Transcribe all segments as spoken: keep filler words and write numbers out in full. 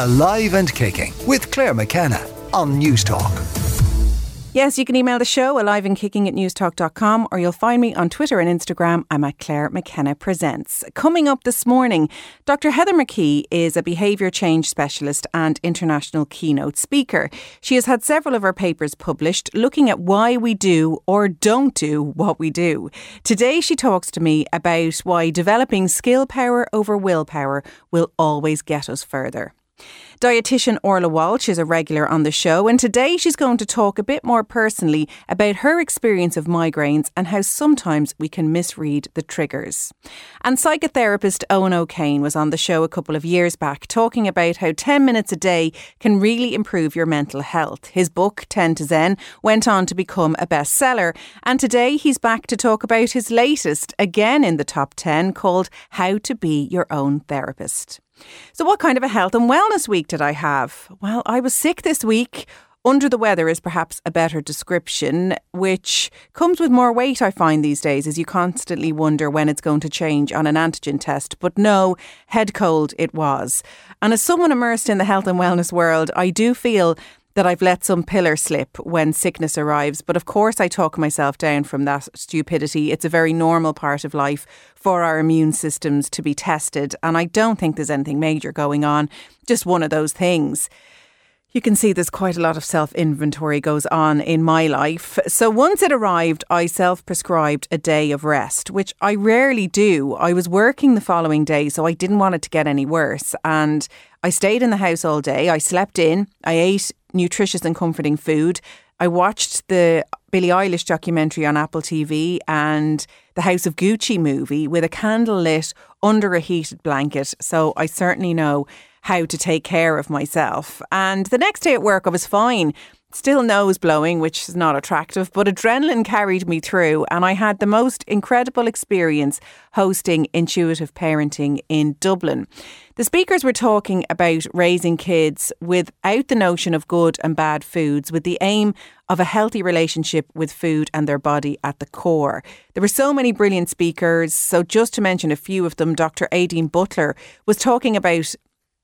Alive and Kicking with Claire McKenna on News Talk. Yes, you can email the show, alive and kicking at newstalk dot com, or you'll find me on Twitter and Instagram. I'm at Claire McKenna Presents. Coming up this morning, Doctor Heather McKee is a behaviour change specialist and international keynote speaker. She has had several of her papers published looking at why we do or don't do what we do. Today, she talks to me about why developing skill power over willpower will always get us further. Dietitian Orla Walsh is a regular on the show, and today she's going to talk a bit more personally about her experience of migraines and how sometimes we can misread the triggers. And psychotherapist Owen O'Kane was on the show a couple of years back talking about how ten minutes a day can really improve your mental health. His book, ten to Zen, went on to become a bestseller, and today he's back to talk about his latest, again in the top ten, called How to Be Your Own Therapist. So what kind of a health and wellness week did I have? Well, I was sick this week. Under the weather is perhaps a better description, which comes with more weight, I find, these days, as you constantly wonder when it's going to change on an antigen test. But no, head cold it was. And as someone immersed in the health and wellness world, I do feel that I've let some pillar slip when sickness arrives. But of course, I talk myself down from that stupidity. It's a very normal part of life for our immune systems to be tested. And I don't think there's anything major going on. Just one of those things. You can see there's quite a lot of self-inventory goes on in my life. So once it arrived, I self-prescribed a day of rest, which I rarely do. I was working the following day, so I didn't want it to get any worse. And I stayed in the house all day. I slept in. I ate nutritious and comforting food. I watched the Billie Eilish documentary on Apple T V and the House of Gucci movie with a candle lit under a heated blanket. So I certainly know how to take care of myself. And the next day at work, I was fine. Still nose blowing, which is not attractive, but adrenaline carried me through, and I had the most incredible experience hosting Intuitive Parenting in Dublin. The speakers were talking about raising kids without the notion of good and bad foods, with the aim of a healthy relationship with food and their body at the core. There were so many brilliant speakers, so just to mention a few of them, Doctor Adeen Butler was talking about,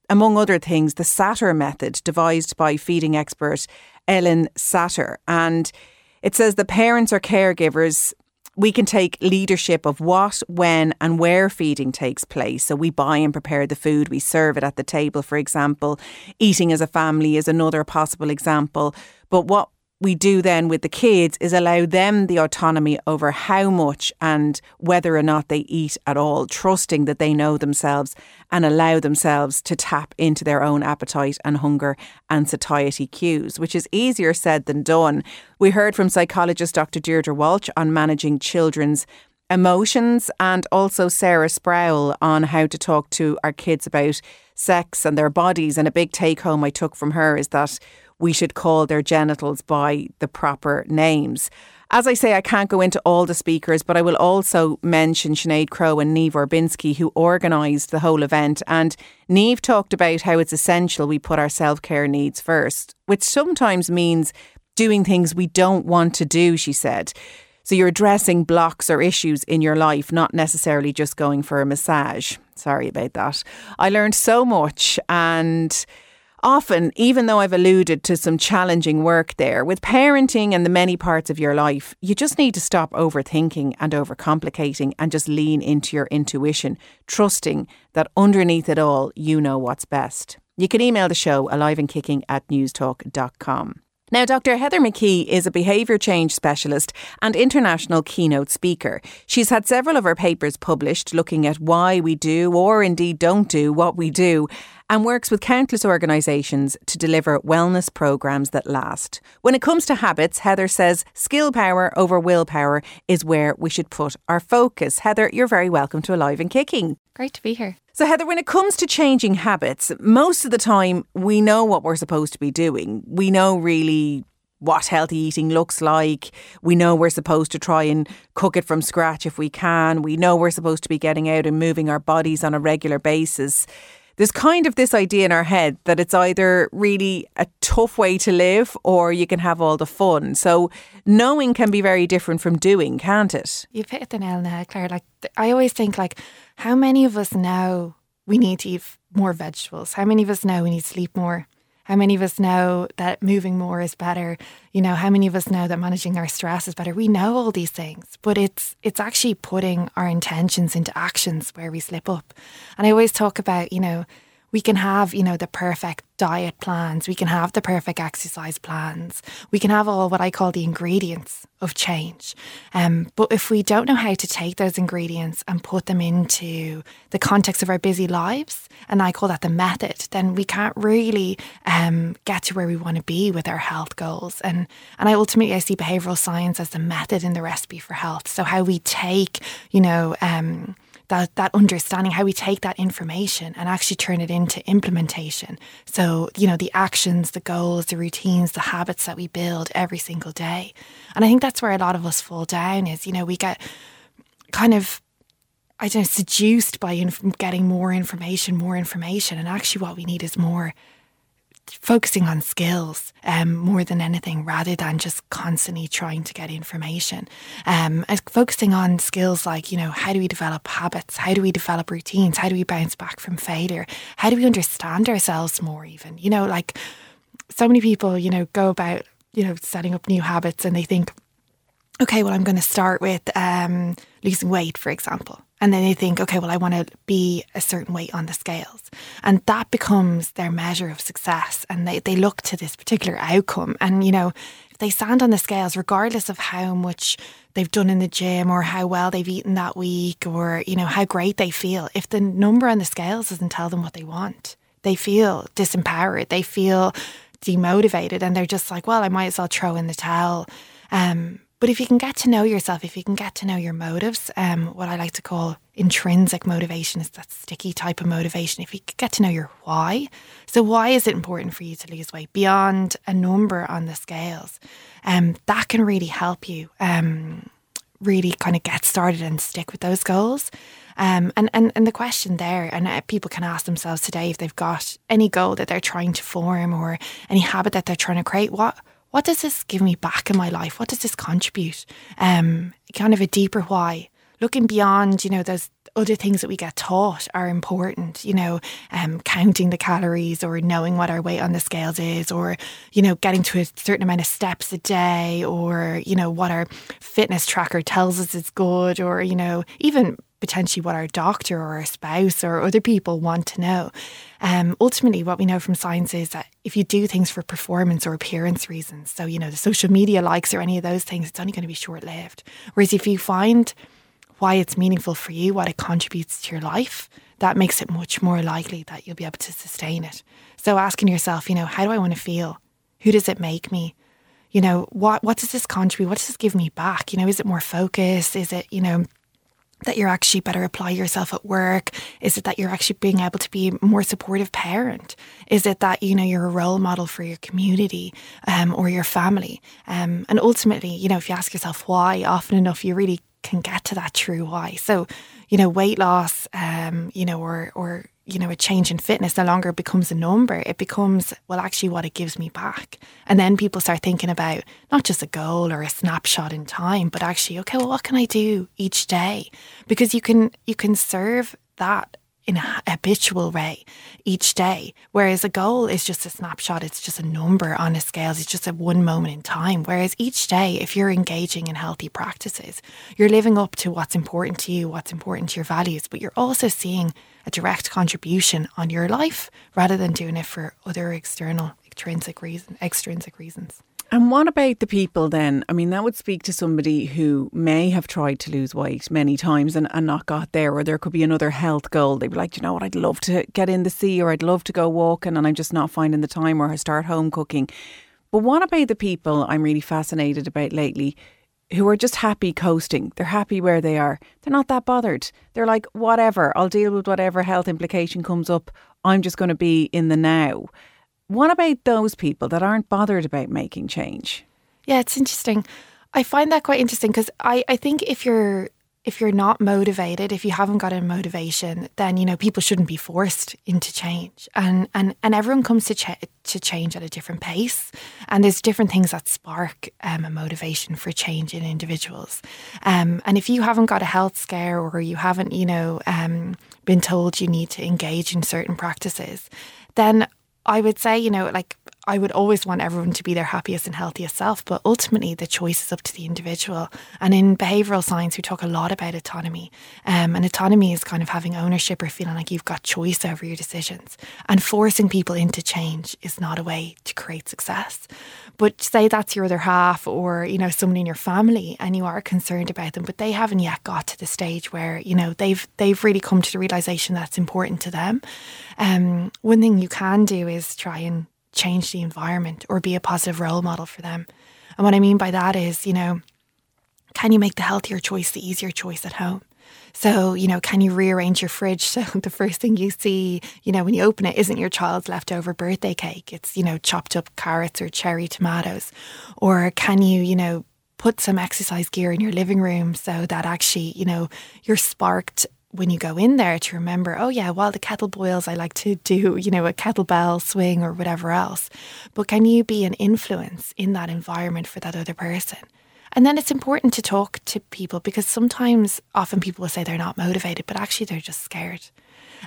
among other things, the Satter method devised by feeding expert Ellen Satter. And it says the parents or caregivers, we can take leadership of what, when and where feeding takes place. So we buy and prepare the food, we serve it at the table, for example. Eating as a family is another possible example. But what we do then with the kids is allow them the autonomy over how much and whether or not they eat at all, trusting that they know themselves and allow themselves to tap into their own appetite and hunger and satiety cues, which is easier said than done. We heard from psychologist Doctor Deirdre Walsh on managing children's emotions, and also Sarah Sproul on how to talk to our kids about sex and their bodies. And a big take home I took from her is that we should call their genitals by the proper names. As I say, I can't go into all the speakers, but I will also mention Sinead Crow and Neve Orbinski, who organised the whole event. And Neve talked about how it's essential we put our self-care needs first, which sometimes means doing things we don't want to do, she said. So you're addressing blocks or issues in your life, not necessarily just going for a massage. Sorry about that. I learned so much, and often, even though I've alluded to some challenging work there, with parenting and the many parts of your life, you just need to stop overthinking and overcomplicating and just lean into your intuition, trusting that underneath it all, you know what's best. You can email the show, alive and kicking at newstalk dot com. Now, Doctor Heather McKee is a behaviour change specialist and international keynote speaker. She's had several of her papers published looking at why we do or indeed don't do what we do, and works with countless organisations to deliver wellness programmes that last. When it comes to habits, Heather says skill power over willpower is where we should put our focus. Heather, you're very welcome to Alive and Kicking. Great to be here. So Heather, when it comes to changing habits, most of the time we know what we're supposed to be doing. We know really what healthy eating looks like. We know we're supposed to try and cook it from scratch if we can. We know we're supposed to be getting out and moving our bodies on a regular basis. There's kind of this idea in our head that it's either really a tough way to live or you can have all the fun. So knowing can be very different from doing, can't it? You've hit the nail on the head, Claire. Like, I always think, like, how many of us now we need to eat more vegetables. How many of us know we need sleep more? How many of us know that moving more is better? You know, how many of us know that managing our stress is better? We know all these things, but it's it's actually putting our intentions into actions where we slip up. And I always talk about, you know, we can have, you know, the perfect diet plans. We can have the perfect exercise plans. We can have all what I call the ingredients of change. Um, but if we don't know how to take those ingredients and put them into the context of our busy lives, and I call that the method, then we can't really um, get to where we want to be with our health goals. And and I ultimately I see behavioural science as the method and the recipe for health. So how we take, you know, um, That, that understanding, how we take that information and actually turn it into implementation. So, you know, the actions, the goals, the routines, the habits that we build every single day. And I think that's where a lot of us fall down is, you know, we get kind of, I don't know, seduced by inf- getting more information, more information. And actually what we need is more focusing on skills um, more than anything, rather than just constantly trying to get information. Um, and focusing on skills like, you know, how do we develop habits? How do we develop routines? How do we bounce back from failure? How do we understand ourselves more even? You know, like so many people, you know, go about, you know, setting up new habits and they think, okay, well, I'm going to start with um, losing weight, for example. And then they think, okay, well, I want to be a certain weight on the scales. And that becomes their measure of success. And they, they look to this particular outcome. And, you know, if they stand on the scales, regardless of how much they've done in the gym or how well they've eaten that week or, you know, how great they feel, if the number on the scales doesn't tell them what they want, they feel disempowered. They feel demotivated. And they're just like, well, I might as well throw in the towel. Um But if you can get to know yourself, if you can get to know your motives, um, what I like to call intrinsic motivation is that sticky type of motivation. If you could get to know your why. So why is it important for you to lose weight beyond a number on the scales? Um, that can really help you um, really kind of get started and stick with those goals. Um, and, and, and the question there, and people can ask themselves today if they've got any goal that they're trying to form or any habit that they're trying to create, what What does this give me back in my life? What does this contribute? Um, kind of a deeper why. Looking beyond, you know, those other things that we get taught are important, you know, um, counting the calories or knowing what our weight on the scales is or, you know, getting to a certain amount of steps a day or, you know, what our fitness tracker tells us is good or, you know, even potentially what our doctor or our spouse or other people want to know. Um, ultimately, what we know from science is that if you do things for performance or appearance reasons, so, you know, the social media likes or any of those things, it's only going to be short-lived. Whereas if you find why it's meaningful for you, what it contributes to your life, that makes it much more likely that you'll be able to sustain it. So asking yourself, you know, how do I want to feel? Who does it make me? You know, what, what does this contribute? What does this give me back? You know, is it more focus? Is it, you know, that you're actually better apply yourself at work? Is it that you're actually being able to be a more supportive parent? Is it that, you know, you're a role model for your community um, or your family? Um, and ultimately, you know, if you ask yourself why often enough, you really can get to that true why. So, you know, weight loss, um, you know, or, or, you know, a change in fitness no longer becomes a number. It becomes, well, actually what it gives me back. And then people start thinking about not just a goal or a snapshot in time, but actually, okay, well, what can I do each day? Because you can, you can serve that in a habitual way each day. Whereas a goal is just a snapshot. It's just a number on a scale. It's just a one moment in time. Whereas each day, if you're engaging in healthy practices, you're living up to what's important to you, what's important to your values, but you're also seeing a direct contribution on your life rather than doing it for other external, intrinsic reason, extrinsic reasons. And what about the people then? I mean, that would speak to somebody who may have tried to lose weight many times and, and not got there, or there could be another health goal. They'd be like, you know what, I'd love to get in the sea, or I'd love to go walking and I'm just not finding the time, or I start home cooking. But what about the people I'm really fascinated about lately who are just happy coasting? They're happy where they are. They're not that bothered. They're like, whatever, I'll deal with whatever health implication comes up. I'm just going to be in the now. What about those people that aren't bothered about making change? Yeah, it's interesting. I find that quite interesting because I, I think if you're if you're not motivated, if you haven't got a motivation, then, you know, people shouldn't be forced into change. And and, and everyone comes to, ch- to change at a different pace. And there's different things that spark um, a motivation for change in individuals. Um, and if you haven't got a health scare or you haven't, you know, um, been told you need to engage in certain practices, then I would say, you know, like I would always want everyone to be their happiest and healthiest self, but ultimately the choice is up to the individual. And in behavioural science, we talk a lot about autonomy. Um, and autonomy is kind of having ownership or feeling like you've got choice over your decisions. And forcing people into change is not a way to create success. But say that's your other half or, you know, someone in your family and you are concerned about them, but they haven't yet got to the stage where, you know, they've they've really come to the realisation that's important to them. Um, one thing you can do is try and change the environment or be a positive role model for them. And what I mean by that is, you know, can you make the healthier choice the easier choice at home? So, you know, can you rearrange your fridge so the first thing you see, you know, when you open it isn't your child's leftover birthday cake. It's, you know, chopped up carrots or cherry tomatoes. Or can you, you know, put some exercise gear in your living room so that actually, you know, you're sparked when you go in there to remember, oh yeah, while the kettle boils, I like to do, you know, a kettlebell swing or whatever else. But can you be an influence in that environment for that other person? And then it's important to talk to people because sometimes, often people will say they're not motivated, but actually they're just scared.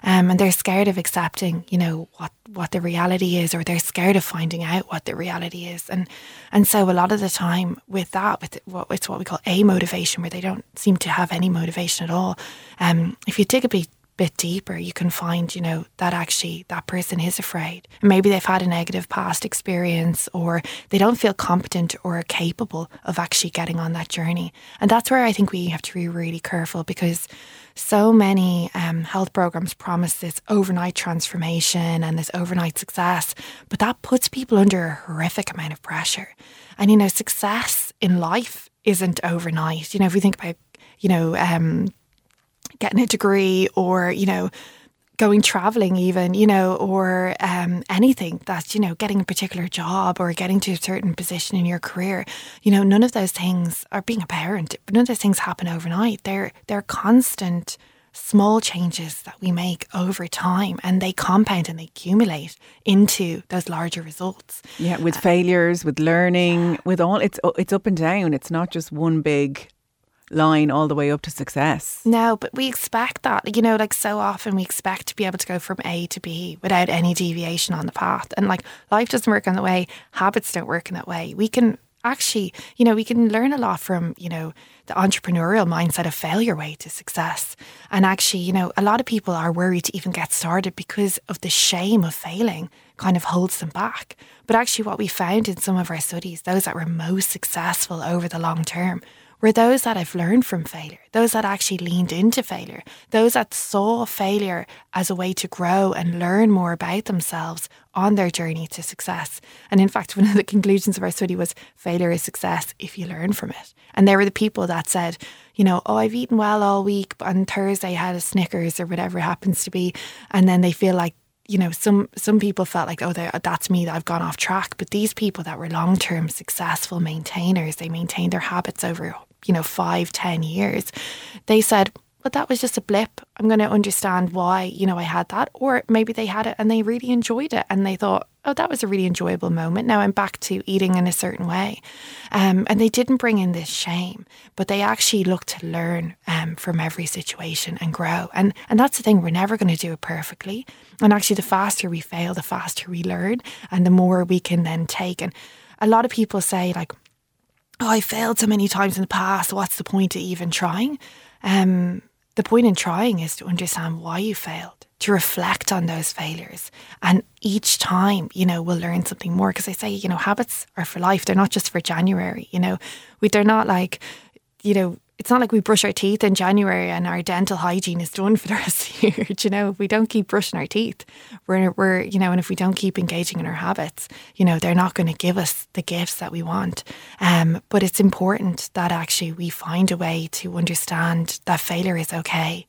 Um, and they're scared of accepting, you know, what, what the reality is, or they're scared of finding out what the reality is. And and so a lot of the time with that, with what it's what we call amotivation, where they don't seem to have any motivation at all. Um, if you dig a bit, bit deeper, you can find, you know, that actually that person is afraid. And maybe they've had a negative past experience, or they don't feel competent or capable of actually getting on that journey. And that's where I think we have to be really careful, because so many um, health programs promise this overnight transformation and this overnight success, but that puts people under a horrific amount of pressure. And, you know, success in life isn't overnight. You know, if we think about, you know, um, getting a degree or, you know, going traveling even, you know, or um, anything that's, you know, getting a particular job or getting to a certain position in your career, you know, none of those things are being a parent. None of those things happen overnight. They're, they're constant small changes that we make over time, and they compound and they accumulate into those larger results. Yeah, with failures, with learning, yeah. with all, it's it's up and down. It's not just one big line all the way up to success. No, but we expect that, you know, like so often we expect to be able to go from A to B without any deviation on the path. And like life doesn't work in that way. Habits don't work in that way. We can actually, you know, we can learn a lot from, you know, the entrepreneurial mindset of failure way to success. And actually, you know, a lot of people are worried to even get started because of the shame of failing kind of holds them back. But actually what we found in some of our studies, those that were most successful over the long term were those that have learned from failure, those that actually leaned into failure, those that saw failure as a way to grow and learn more about themselves on their journey to success. And in fact, one of the conclusions of our study was failure is success if you learn from it. And there were the people that said, you know, oh, I've eaten well all week, but on Thursday I had a Snickers or whatever it happens to be. And then they feel like, you know, some some people felt like, oh, that's me, that I've gone off track. But these people that were long-term successful maintainers, they maintained their habits over, you know, five, ten years. They said, well, that was just a blip. I'm going to understand why, you know, I had that. Or maybe they had it and they really enjoyed it. And they thought, oh, that was a really enjoyable moment. Now I'm back to eating in a certain way. Um, and they didn't bring in this shame, but they actually looked to learn um, from every situation and grow. And, and that's the thing, we're never going to do it perfectly. And actually the faster we fail, the faster we learn and the more we can then take. And a lot of people say like, oh, I failed so many times in the past. What's the point of even trying? Um, the point in trying is to understand why you failed, to reflect on those failures. And each time, you know, we'll learn something more. Because I say, you know, habits are for life. They're not just for January. You know, we they're not like, you know, it's not like we brush our teeth in January and our dental hygiene is done for the rest of the year. Do you know, if we don't keep brushing our teeth, we're, we're, you know, and if we don't keep engaging in our habits, you know, they're not going to give us the gifts that we want. Um, but it's important that actually we find a way to understand that failure is okay.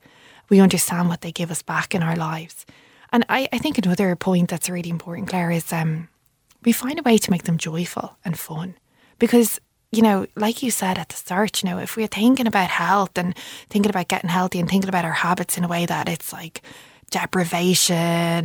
We understand what they give us back in our lives. And I, I think another point that's really important, Claire, is um, we find a way to make them joyful and fun. Because you know, like you said at the start, you know, if we're thinking about health and thinking about getting healthy and thinking about our habits in a way that it's like deprivation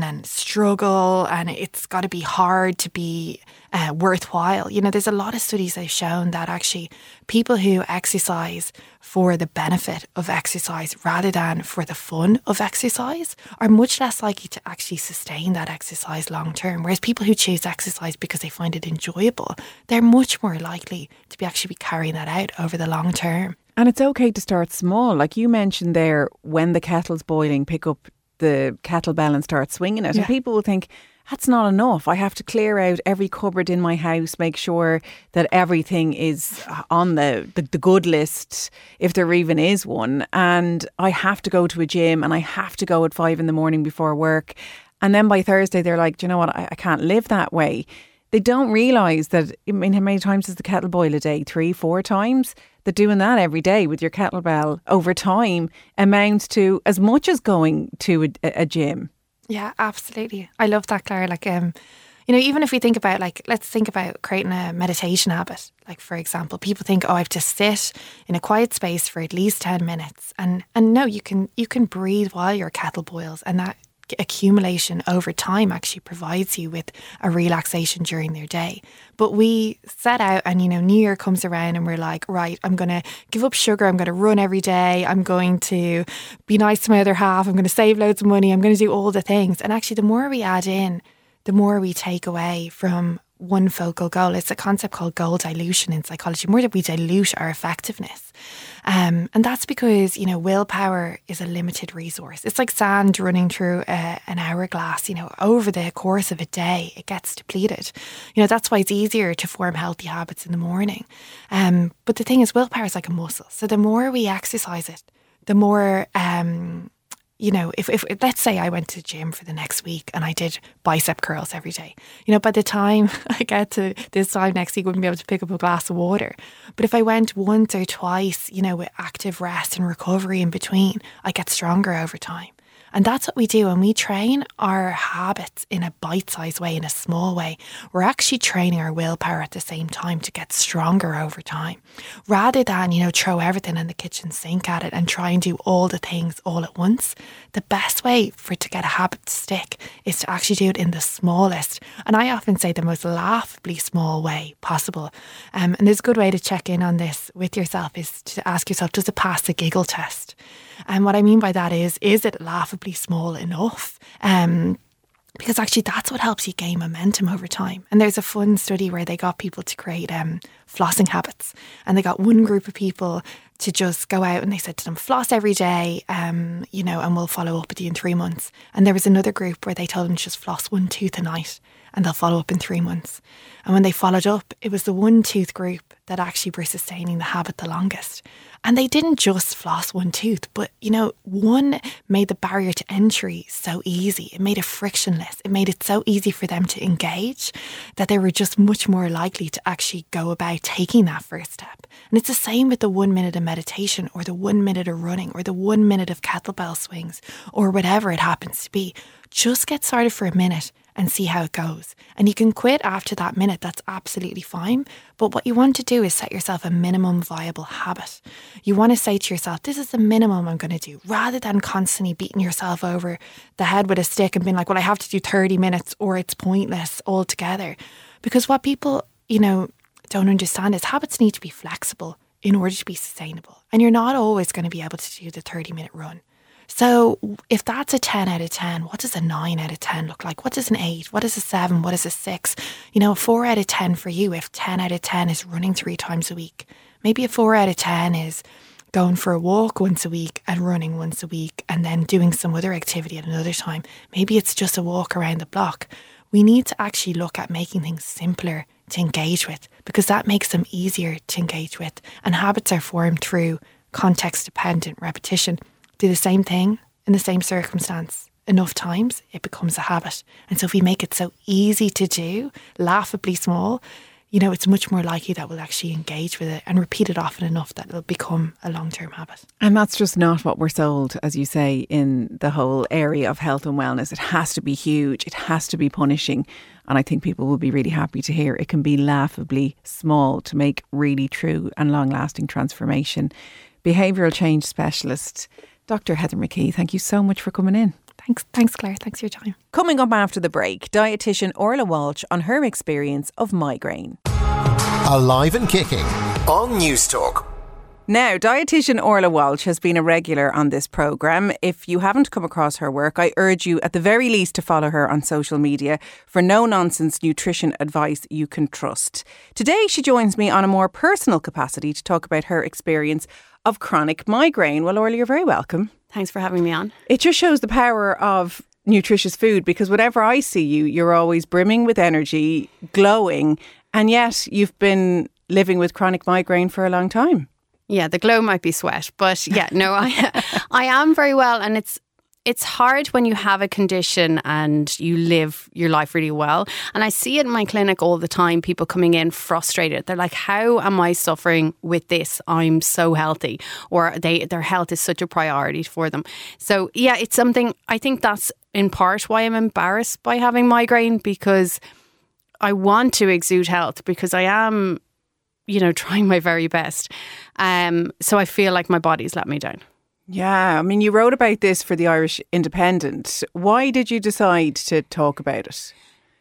and struggle, and it's got to be hard to be uh, worthwhile. You know, there's a lot of studies that have shown that actually people who exercise for the benefit of exercise rather than for the fun of exercise are much less likely to actually sustain that exercise long term. Whereas people who choose exercise because they find it enjoyable, they're much more likely to be actually be carrying that out over the long term. And it's okay to start small. Like you mentioned there, when the kettle's boiling, pick up the kettlebell and start swinging it. Yeah. And people will think, that's not enough. I have to clear out every cupboard in my house, make sure that everything is on the, the, the good list, if there even is one. And I have to go to a gym and I have to go at five in the morning before work. And then by Thursday, they're like, do you know what? I, I can't live that way. They don't realise that, I mean, how many times does the kettle boil a day? Three, four times? That doing that every day with your kettlebell over time amounts to as much as going to a, a gym. Yeah, absolutely. I love that, Claire. Like, um, you know, even if we think about, like, let's think about creating a meditation habit. Like, for example, people think, oh, I have to sit in a quiet space for at least ten minutes. And and no, you can you can breathe while your kettle boils, and that accumulation over time actually provides you with a relaxation during their day. But we set out, and you know, New Year comes around and we're like, right, I'm going to give up sugar, I'm going to run every day, I'm going to be nice to my other half, I'm going to save loads of money, I'm going to do all the things. And actually, the more we add in, the more we take away from one focal goal. It's a concept called goal dilution in psychology. More that we dilute our effectiveness. Um, and that's because, you know, willpower is a limited resource. It's like sand running through a, an hourglass, you know, over the course of a day, it gets depleted. You know, that's why it's easier to form healthy habits in the morning. Um, but the thing is, willpower is like a muscle. So the more we exercise it, the more... Um, You know, if, if let's say I went to the gym for the next week and I did bicep curls every day, you know, by the time I get to this time next week, I wouldn't be able to pick up a glass of water. But if I went once or twice, you know, with active rest and recovery in between, I get stronger over time. And that's what we do. And we train our habits in a bite-sized way, in a small way. We're actually training our willpower at the same time to get stronger over time, rather than, you know, throw everything in the kitchen sink at it and try and do all the things all at once. The best way for it to get a habit to stick is to actually do it in the smallest, and I often say the most laughably small way possible. Um, and there's a good way to check in on this with yourself is to ask yourself, does it pass the giggle test? And what I mean by that is, is it laughably small enough? Um, because actually that's what helps you gain momentum over time. And there's a fun study where they got people to create um, flossing habits. And they got one group of people to just go out and they said to them, floss every day, um, you know, and we'll follow up with you in three months. And there was another group where they told them to just floss one tooth a night and they'll follow up in three months. And when they followed up, it was the one tooth group that actually were sustaining the habit the longest. And they didn't just floss one tooth, but, you know, one made the barrier to entry so easy. It made it frictionless. It made it so easy for them to engage that they were just much more likely to actually go about taking that first step. And it's the same with the one minute of meditation or the one minute of running or the one minute of kettlebell swings or whatever it happens to be. Just get started for a minute and see how it goes. And you can quit after that minute, that's absolutely fine. But what you want to do is set yourself a minimum viable habit. You want to say to yourself, this is the minimum I'm going to do, rather than constantly beating yourself over the head with a stick and being like, well, I have to do thirty minutes or it's pointless altogether. Because what people, you know, don't understand is habits need to be flexible in order to be sustainable. And you're not always going to be able to do the thirty minute run. So if that's a ten out of ten, what does a nine out of ten look like? What does an eight? What is a seven? What is a six? You know, a four out of ten for you, if ten out of ten is running three times a week. Maybe a four out of ten is going for a walk once a week and running once a week and then doing some other activity at another time. Maybe it's just a walk around the block. We need to actually look at making things simpler to engage with, because that makes them easier to engage with. And habits are formed through context-dependent repetition. Do the same thing in the same circumstance enough times, it becomes a habit. And so if we make it so easy to do, laughably small, you know, it's much more likely that we'll actually engage with it and repeat it often enough that it'll become a long-term habit. And that's just not what we're sold, as you say, in the whole area of health and wellness. It has to be huge. It has to be punishing. And I think people will be really happy to hear it can be laughably small to make really true and long-lasting transformation. Behavioural change specialist Doctor Heather McKee, thank you so much for coming in. Thanks, thanks, Claire. Thanks for your time. Coming up after the break, dietitian Orla Walsh on her experience of migraine. Alive and kicking on News Talk. Now, dietitian Orla Walsh has been a regular on this programme. If you haven't come across her work, I urge you at the very least to follow her on social media for no-nonsense nutrition advice you can trust. Today, she joins me on a more personal capacity to talk about her experience of chronic migraine. Well, Orla, you're very welcome. Thanks for having me on. It just shows the power of nutritious food, because whenever I see you, you're always brimming with energy, glowing, and yet you've been living with chronic migraine for a long time. Yeah, the glow might be sweat, but yeah, no, I I am very well. And it's it's hard when you have a condition and you live your life really well. And I see it in my clinic all the time, people coming in frustrated. They're like, how am I suffering with this? I'm so healthy. Or they their health is such a priority for them. So yeah, it's something, I think that's in part why I'm embarrassed by having migraine, because I want to exude health, because I am, you know, trying my very best. Um, so I feel like my body's let me down. Yeah, I mean, you wrote about this for the Irish Independent. Why did you decide to talk about it?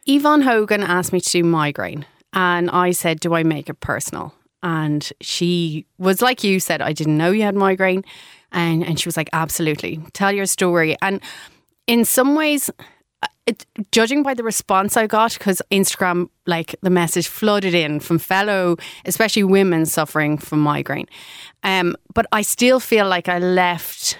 Yvonne Hogan asked me to do migraine, and I said, do I make it personal? And she was like you said, I didn't know you had migraine. And, and she was like, absolutely, tell your story. And in some ways, It, judging by the response I got, because Instagram, like the message flooded in from fellow, especially women suffering from migraine. Um, but I still feel like I left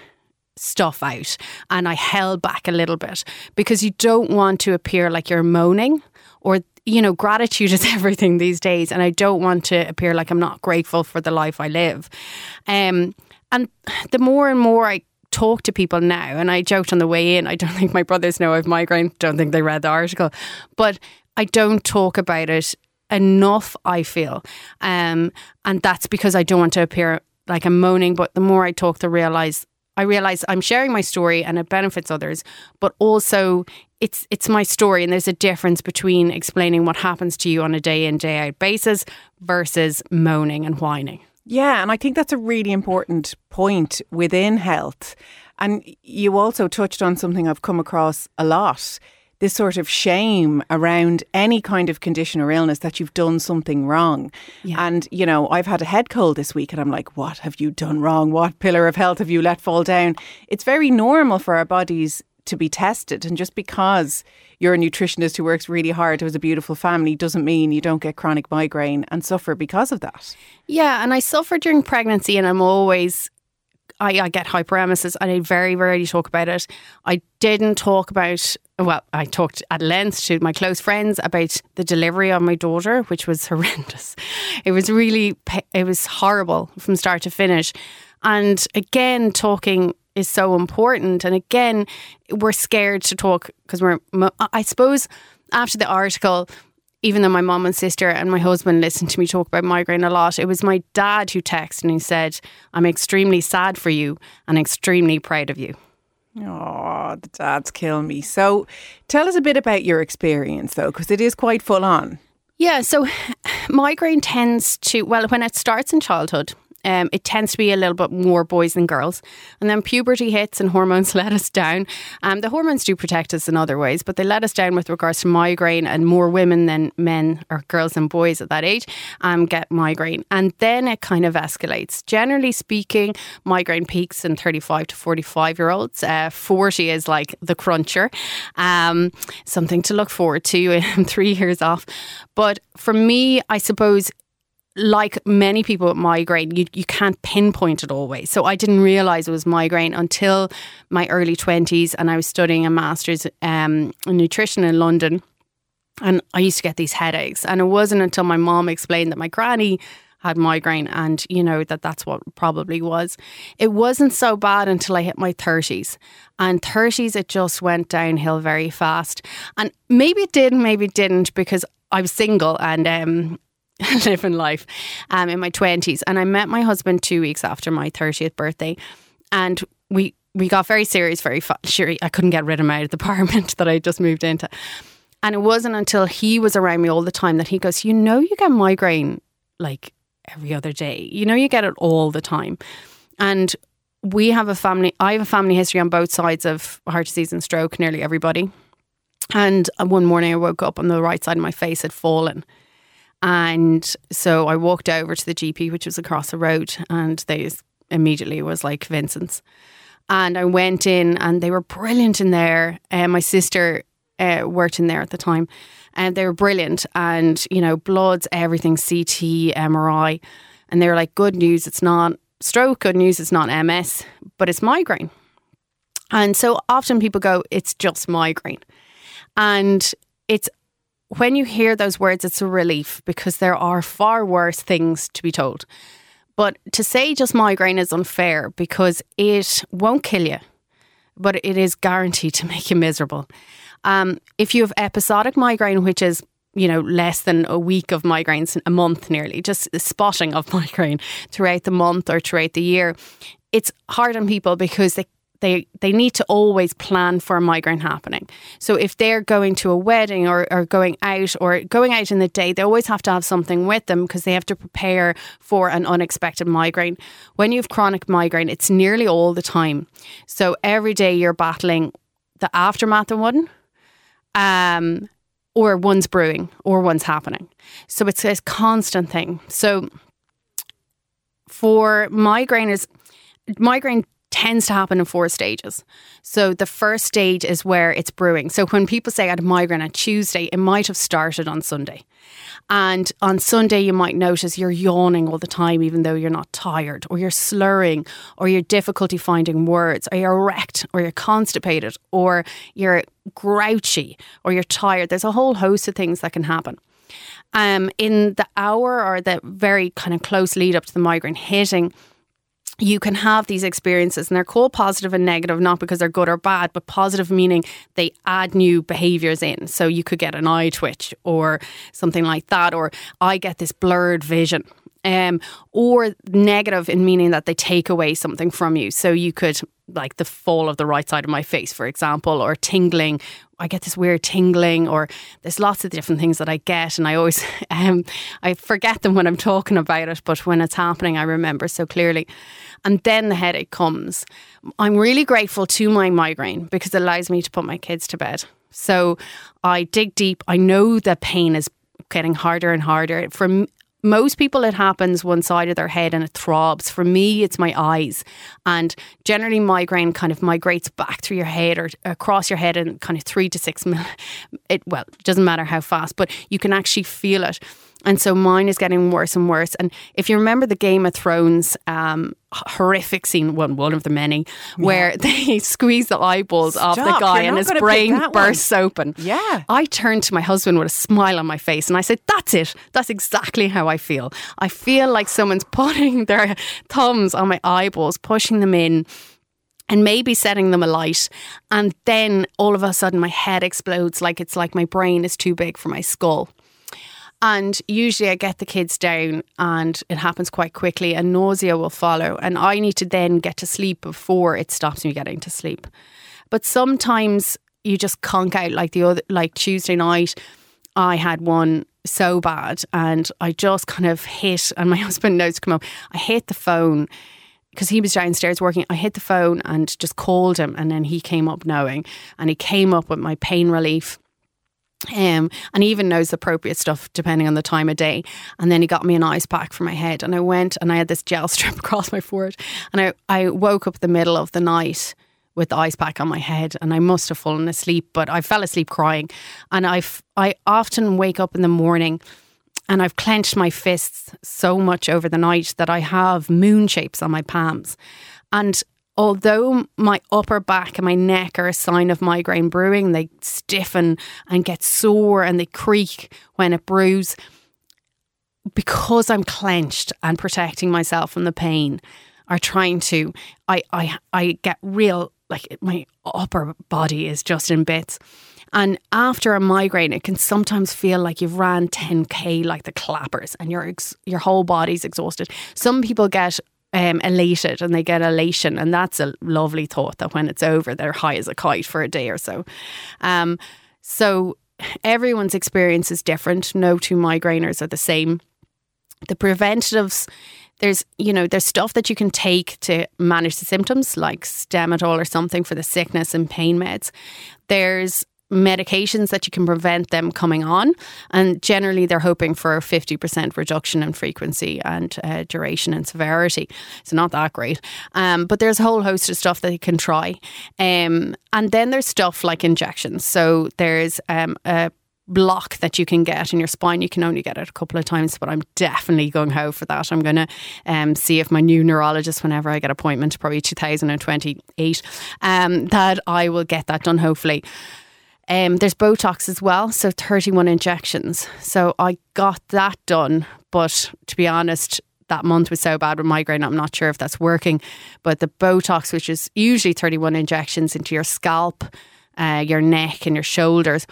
stuff out and I held back a little bit, because you don't want to appear like you're moaning, or, you know, gratitude is everything these days. And I don't want to appear like I'm not grateful for the life I live. Um, and the more and more I talk to people now, and I joked on the way in, I don't think my brothers know I have migraine, don't think they read the article, but I don't talk about it enough, I feel, um, and that's because I don't want to appear like I'm moaning. But the more I talk, the realize I realize I'm sharing my story and it benefits others, but also it's it's my story, and there's a difference between explaining what happens to you on a day in, day out basis versus moaning and whining. Yeah, and I think that's a really important point within health. And you also touched on something I've come across a lot, this sort of shame around any kind of condition or illness, that you've done something wrong. Yeah. And, you know, I've had a head cold this week and I'm like, what have you done wrong? What pillar of health have you let fall down? It's very normal for our bodies to be tested. And just because you're a nutritionist who works really hard, who has a beautiful family, doesn't mean you don't get chronic migraine and suffer because of that. Yeah, and I suffered during pregnancy, and I'm always, I, I get hyperemesis and I very rarely talk about it. I didn't talk about, well, I talked at length to my close friends about the delivery of my daughter, which was horrendous. It was really, it was horrible from start to finish. And again, talking is so important. And again, we're scared to talk because we're, I suppose after the article, even though my mum and sister and my husband listened to me talk about migraine a lot, it was my dad who texted and he said, I'm extremely sad for you and extremely proud of you. Oh, the dads kill me. So tell us a bit about your experience though, because it is quite full on. Yeah, so migraine tends to, well, when it starts in childhood, Um, it tends to be a little bit more boys than girls. And then puberty hits and hormones let us down. Um, the hormones do protect us in other ways, but they let us down with regards to migraine, and more women than men, or girls than boys at that age, um, get migraine. And then it kind of escalates. Generally speaking, migraine peaks in thirty-five to forty-five year olds. Uh, forty is like the cruncher, um, something to look forward to in three years off. But for me, I suppose, like many people with migraine, you, you can't pinpoint it always. So I didn't realise it was migraine until my early twenties, and I was studying a master's um, in nutrition in London, and I used to get these headaches. And it wasn't until my mom explained that my granny had migraine, and you know that that's what it probably was. It wasn't so bad until I hit my thirties, and thirties it just went downhill very fast. And maybe it did, maybe it didn't, because I was single and um living life um, in my twenties. And I met my husband two weeks after my thirtieth birthday, and we we got very serious very fast. Sure, I couldn't get rid of my apartment that I just moved into, and it wasn't until he was around me all the time that he goes, you know you get migraine like every other day, you know you get it all the time. And we have a family, I have a family history on both sides of heart disease and stroke, nearly everybody. And one morning I woke up and the right side of my face had fallen. And so I walked over to the G P, which was across the road, and they immediately was like, Vincent's. And I went in and they were brilliant in there. And um, my sister uh, worked in there at the time, and they were brilliant. And, you know, bloods, everything, C T, M R I. And they were like, good news, it's not stroke. Good news, it's not M S, but it's migraine. And so often people go, it's just migraine. And it's, when you hear those words, it's a relief, because there are far worse things to be told. But to say just migraine is unfair, because it won't kill you, but it is guaranteed to make you miserable. Um, if you have episodic migraine, which is, you know, less than a week of migraines, a month nearly, just the spotting of migraine throughout the month or throughout the year, it's hard on people because they They they need to always plan for a migraine happening. So if they're going to a wedding or, or going out or going out in the day, they always have to have something with them because they have to prepare for an unexpected migraine. When you have chronic migraine, it's nearly all the time. So every day you're battling the aftermath of one, um, or one's brewing or one's happening. So it's this constant thing. So for migrainers, migraine tends to happen in four stages. So the first stage is where it's brewing. So when people say I had a migraine on Tuesday, it might have started on Sunday. And on Sunday, you might notice you're yawning all the time, even though you're not tired, or you're slurring, or you're difficulty finding words, or you're erect, or you're constipated, or you're grouchy, or you're tired. There's a whole host of things that can happen. Um, in the hour or the very kind of close lead up to the migraine hitting, you can have these experiences, and they're called positive and negative, not because they're good or bad, but positive meaning they add new behaviours in. So you could get an eye twitch or something like that, or I get this blurred vision. Um, or negative in meaning that they take away something from you. So you could, like the fall of the right side of my face, for example, or tingling. I get this weird tingling, or there's lots of different things that I get, and I always, um, I forget them when I'm talking about it, but when it's happening, I remember so clearly. And then the headache comes. I'm really grateful to my migraine because it allows me to put my kids to bed. So I dig deep. I know that pain is getting harder and harder. For me, most people, it happens one side of their head and it throbs. For me, it's my eyes. And generally migraine kind of migrates back through your head or across your head in kind of three to six minutes. It, well, it doesn't matter how fast, but you can actually feel it. And so mine is getting worse and worse. And if you remember the Game of Thrones um, horrific scene, one one of the many, yeah, where they squeeze the eyeballs Stop, off the guy and his brain bursts one. open. Yeah. I turned to my husband with a smile on my face and I said, that's it. That's exactly how I feel. I feel like someone's putting their thumbs on my eyeballs, pushing them in, and maybe setting them alight. And then all of a sudden my head explodes, like it's like my brain is too big for my skull. And usually I get the kids down and it happens quite quickly and nausea will follow. And I need to then get to sleep before it stops me getting to sleep. But sometimes you just conk out, like the other, like Tuesday night, I had one so bad and I just kind of hit, and my husband knows to come up, I hit the phone because he was downstairs working. I hit the phone and just called him, and then he came up knowing, and he came up with my pain relief. Um, and he even knows the appropriate stuff depending on the time of day. And then he got me an ice pack for my head, and I went and I had this gel strip across my forehead, and I, I woke up the middle of the night with the ice pack on my head, and I must have fallen asleep, but I fell asleep crying. And I, I often wake up in the morning and I've clenched my fists so much over the night that I have moon shapes on my palms. And although my upper back and my neck are a sign of migraine brewing, they stiffen and get sore and they creak when it brews. Because I'm clenched and protecting myself from the pain, or trying to, I, I, I get real, like my upper body is just in bits. And after a migraine, it can sometimes feel like you've ran ten K like the clappers, and your, ex- your whole body's exhausted. Some people get Um, elated, and they get elation, and that's a lovely thought that when it's over they're high as a kite for a day or so. Um, so everyone's experience is different. No two migrainers are the same. The preventatives There's, you know, there's stuff that you can take to manage the symptoms, like Stematol or something for the sickness and pain meds. There's medications that you can prevent them coming on, and generally they're hoping for a fifty percent reduction in frequency and uh, duration and severity. It's not that great, um, but there's a whole host of stuff that you can try, um, and then there's stuff like injections. So there's um, a block that you can get in your spine. You can only get it a couple of times, but I'm definitely gung-ho for that. I'm going to um, see if my new neurologist, whenever I get an appointment, probably two thousand twenty-eight, um, that I will get that done, hopefully. Um, there's Botox as well, so thirty-one injections. So I got that done, but to be honest, that month was so bad with migraine, I'm not sure if that's working. But the Botox, which is usually thirty-one injections into your scalp, uh, your neck and your shoulders,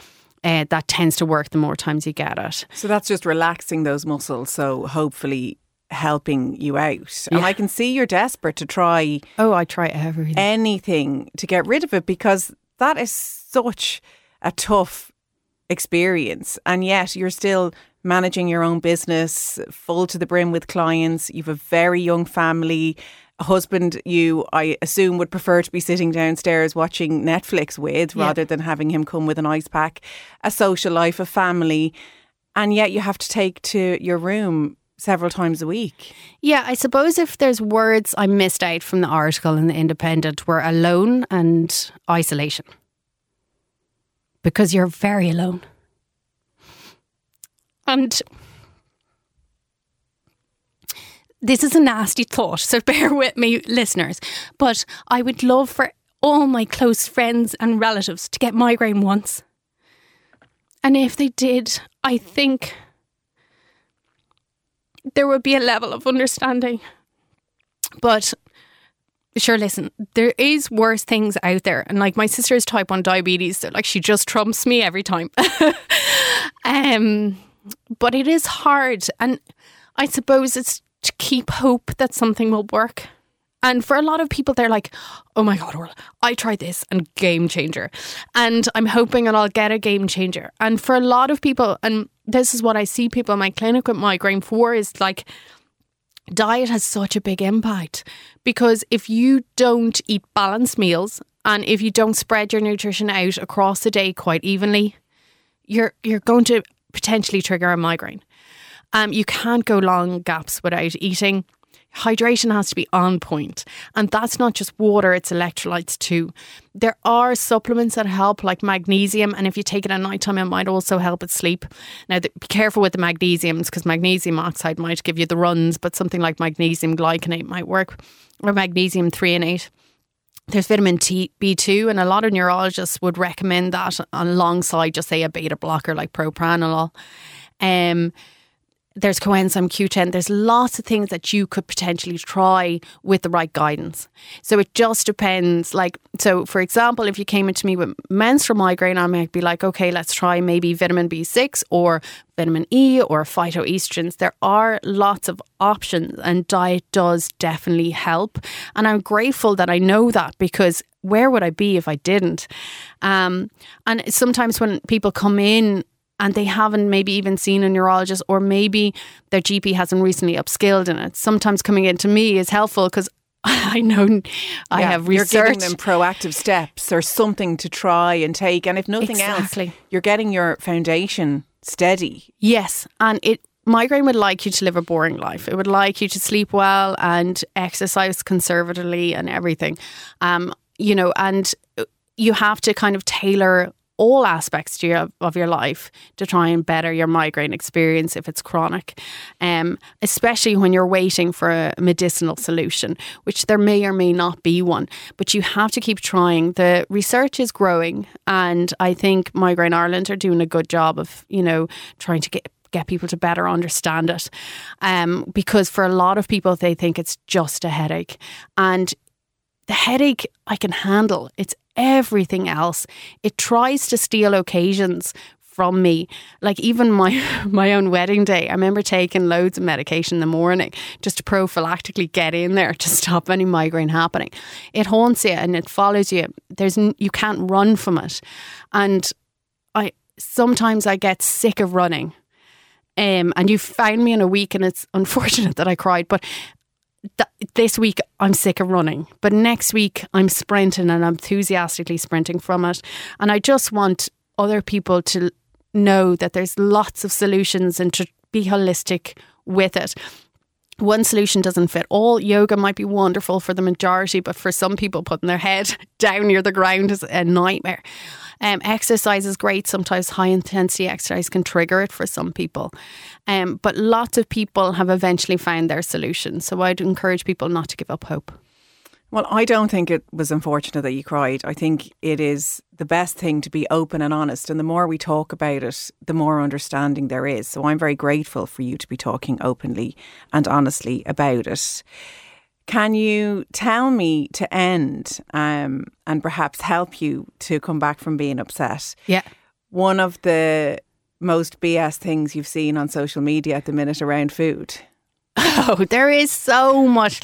uh, that tends to work the more times you get it. So that's just relaxing those muscles, so hopefully helping you out. And yeah. I can see you're desperate to try... Oh, I try everything. Anything to get rid of it, because that is such... a tough experience, and yet you're still managing your own business full to the brim with clients. You've a very young family, a husband you, I assume, would prefer to be sitting downstairs watching Netflix with yeah. rather than having him come with an ice pack, a social life, a family, and yet you have to take to your room several times a week. Yeah, I suppose if there's words I missed out from the article in The Independent were alone and isolation. Because you're very alone. And this is a nasty thought, so bear with me, listeners. But I would love for all my close friends and relatives to get migraine once. And if they did, I think there would be a level of understanding. But... sure, listen, there is worse things out there. And like my sister is type one diabetes, so like she just trumps me every time. um, but it is hard. And I suppose it's to keep hope that something will work. And for a lot of people, they're like, oh my God, Orla, I tried this and game changer. And I'm hoping and I'll get a game changer. And for a lot of people, and this is what I see people in my clinic with migraine for, is like, diet has such a big impact, because if you don't eat balanced meals and if you don't spread your nutrition out across the day quite evenly, you're you're going to potentially trigger a migraine. Um, you can't go long gaps without eating. Hydration has to be on point. And that's not just water, it's electrolytes too. There are supplements that help, like magnesium. And if you take it at nighttime, it might also help with sleep. Now, th- be careful with the magnesiums, because magnesium oxide might give you the runs, but something like magnesium glycinate might work, or magnesium threonate. There's vitamin T, B two, and a lot of neurologists would recommend that alongside just, say, a beta blocker like propranolol. Um There's coenzyme Q ten. There's lots of things that you could potentially try with the right guidance. So it just depends. Like, so for example, if you came into me with menstrual migraine, I might be like, okay, let's try maybe vitamin B six or vitamin E or phytoestrogens. There are lots of options, and diet does definitely help. And I'm grateful that I know that, because where would I be if I didn't? Um, and sometimes when people come in, and they haven't maybe even seen a neurologist, or maybe their G P hasn't recently upskilled in it. Sometimes coming in to me is helpful, because I know yeah, I have researched. You're giving them proactive steps or something to try and take. And if nothing exactly. else, you're getting your foundation steady. Yes. And it migraine would like you to live a boring life. It would like you to sleep well and exercise conservatively and everything. Um, you know, and you have to kind of tailor all aspects to your, of your life to try and better your migraine experience if it's chronic, um, especially when you're waiting for a medicinal solution, which there may or may not be one, but you have to keep trying. The research is growing, and I think Migraine Ireland are doing a good job of, you know, trying to get get people to better understand it, um, because for a lot of people, they think it's just a headache, and the headache I can handle. It's everything else. It tries to steal occasions from me. Like even my my own wedding day, I remember taking loads of medication in the morning just to prophylactically get in there to stop any migraine happening. It haunts you and it follows you. There's you can't run from it. And I sometimes I get sick of running. um, and you found me in a week, and it's unfortunate that I cried, but th- this week I'm sick of running, but next week I'm sprinting and I'm enthusiastically sprinting from it. And I just want other people to know that there's lots of solutions and to be holistic with it. One solution doesn't fit all. Yoga might be wonderful for the majority, but for some people, putting their head down near the ground is a nightmare. Um, exercise is great. Sometimes high intensity exercise can trigger it for some people. Um, but lots of people have eventually found their solution. So I'd encourage people not to give up hope. Well, I don't think it was unfortunate that you cried. I think it is the best thing to be open and honest. And the more we talk about it, the more understanding there is. So I'm very grateful for you to be talking openly and honestly about it. Can you tell me to end um, and perhaps help you to come back from being upset? Yeah. One of the most B S things you've seen on social media at the minute around food. Oh, there is so much.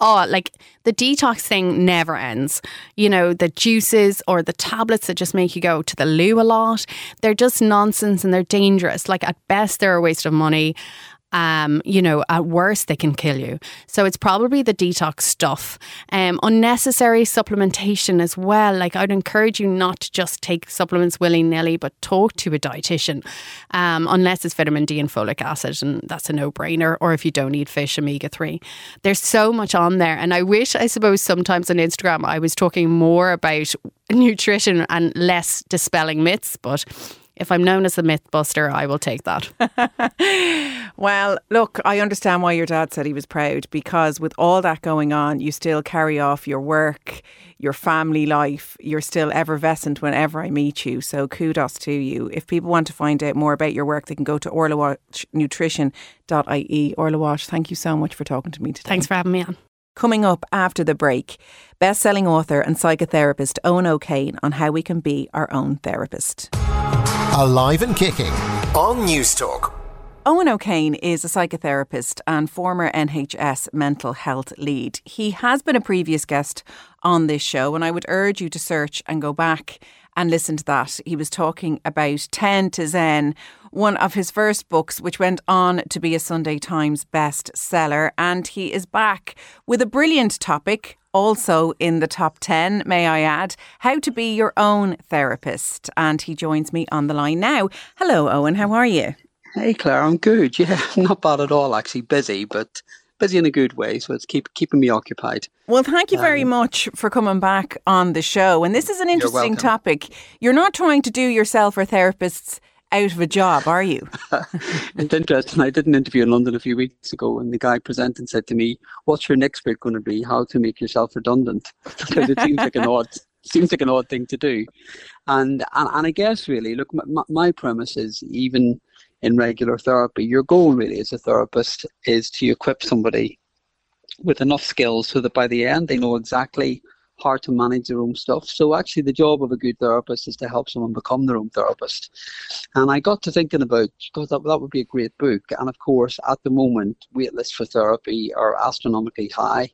Oh, like the detox thing never ends. You know, the juices or the tablets that just make you go to the loo a lot. They're just nonsense and they're dangerous. Like at best, they're a waste of money. Um, you know, at worst, they can kill you. So it's probably the detox stuff. Um, unnecessary supplementation as well. Like I'd encourage you not to just take supplements willy-nilly, but talk to a dietitian, um, unless it's vitamin D and folic acid, and that's a no-brainer, or if you don't eat fish, omega three. There's so much on there. And I wish, I suppose, sometimes on Instagram, I was talking more about nutrition and less dispelling myths, but if I'm known as the mythbuster, I will take that. Well, look, I understand why your dad said he was proud, because with all that going on, you still carry off your work, your family life. You're still effervescent whenever I meet you. So kudos to you. If people want to find out more about your work, they can go to orla walsh nutrition dot I E. Orla Walsh, thank you so much for talking to me today. Thanks for having me on. Coming up after the break, best-selling author and psychotherapist Owen O'Kane on how we can be our own therapist. Alive and kicking on News Talk. Owen O'Kane is a psychotherapist and former N H S mental health lead. He has been a previous guest on this show, and I would urge you to search and go back and listen to that. He was talking about ten to Zen, one of his first books, which went on to be a Sunday Times bestseller. And he is back with a brilliant topic, also in the top ten, may I add, how to be your own therapist. And he joins me on the line now. Hello, Owen. How are you? Hey, Claire. I'm good. Yeah, not bad at all, actually. Busy, but busy in a good way, so it's keep keeping me occupied. Well, thank you very um, much for coming back on the show. And this is an interesting you're topic. You're not trying to do yourself or therapists out of a job, are you? It's interesting. I did an interview in London a few weeks ago, and the guy presenting said to me, "What's your next book going to be? How to make yourself redundant?" Because it seems like an odd, seems like an odd thing to do. And and, and I guess really, look, my, my premise is even in regular therapy, your goal really as a therapist is to equip somebody with enough skills so that by the end they know exactly how to manage their own stuff. So actually the job of a good therapist is to help someone become their own therapist. And I got to thinking about, because that, that would be a great book. And of course, at the moment, wait lists for therapy are astronomically high,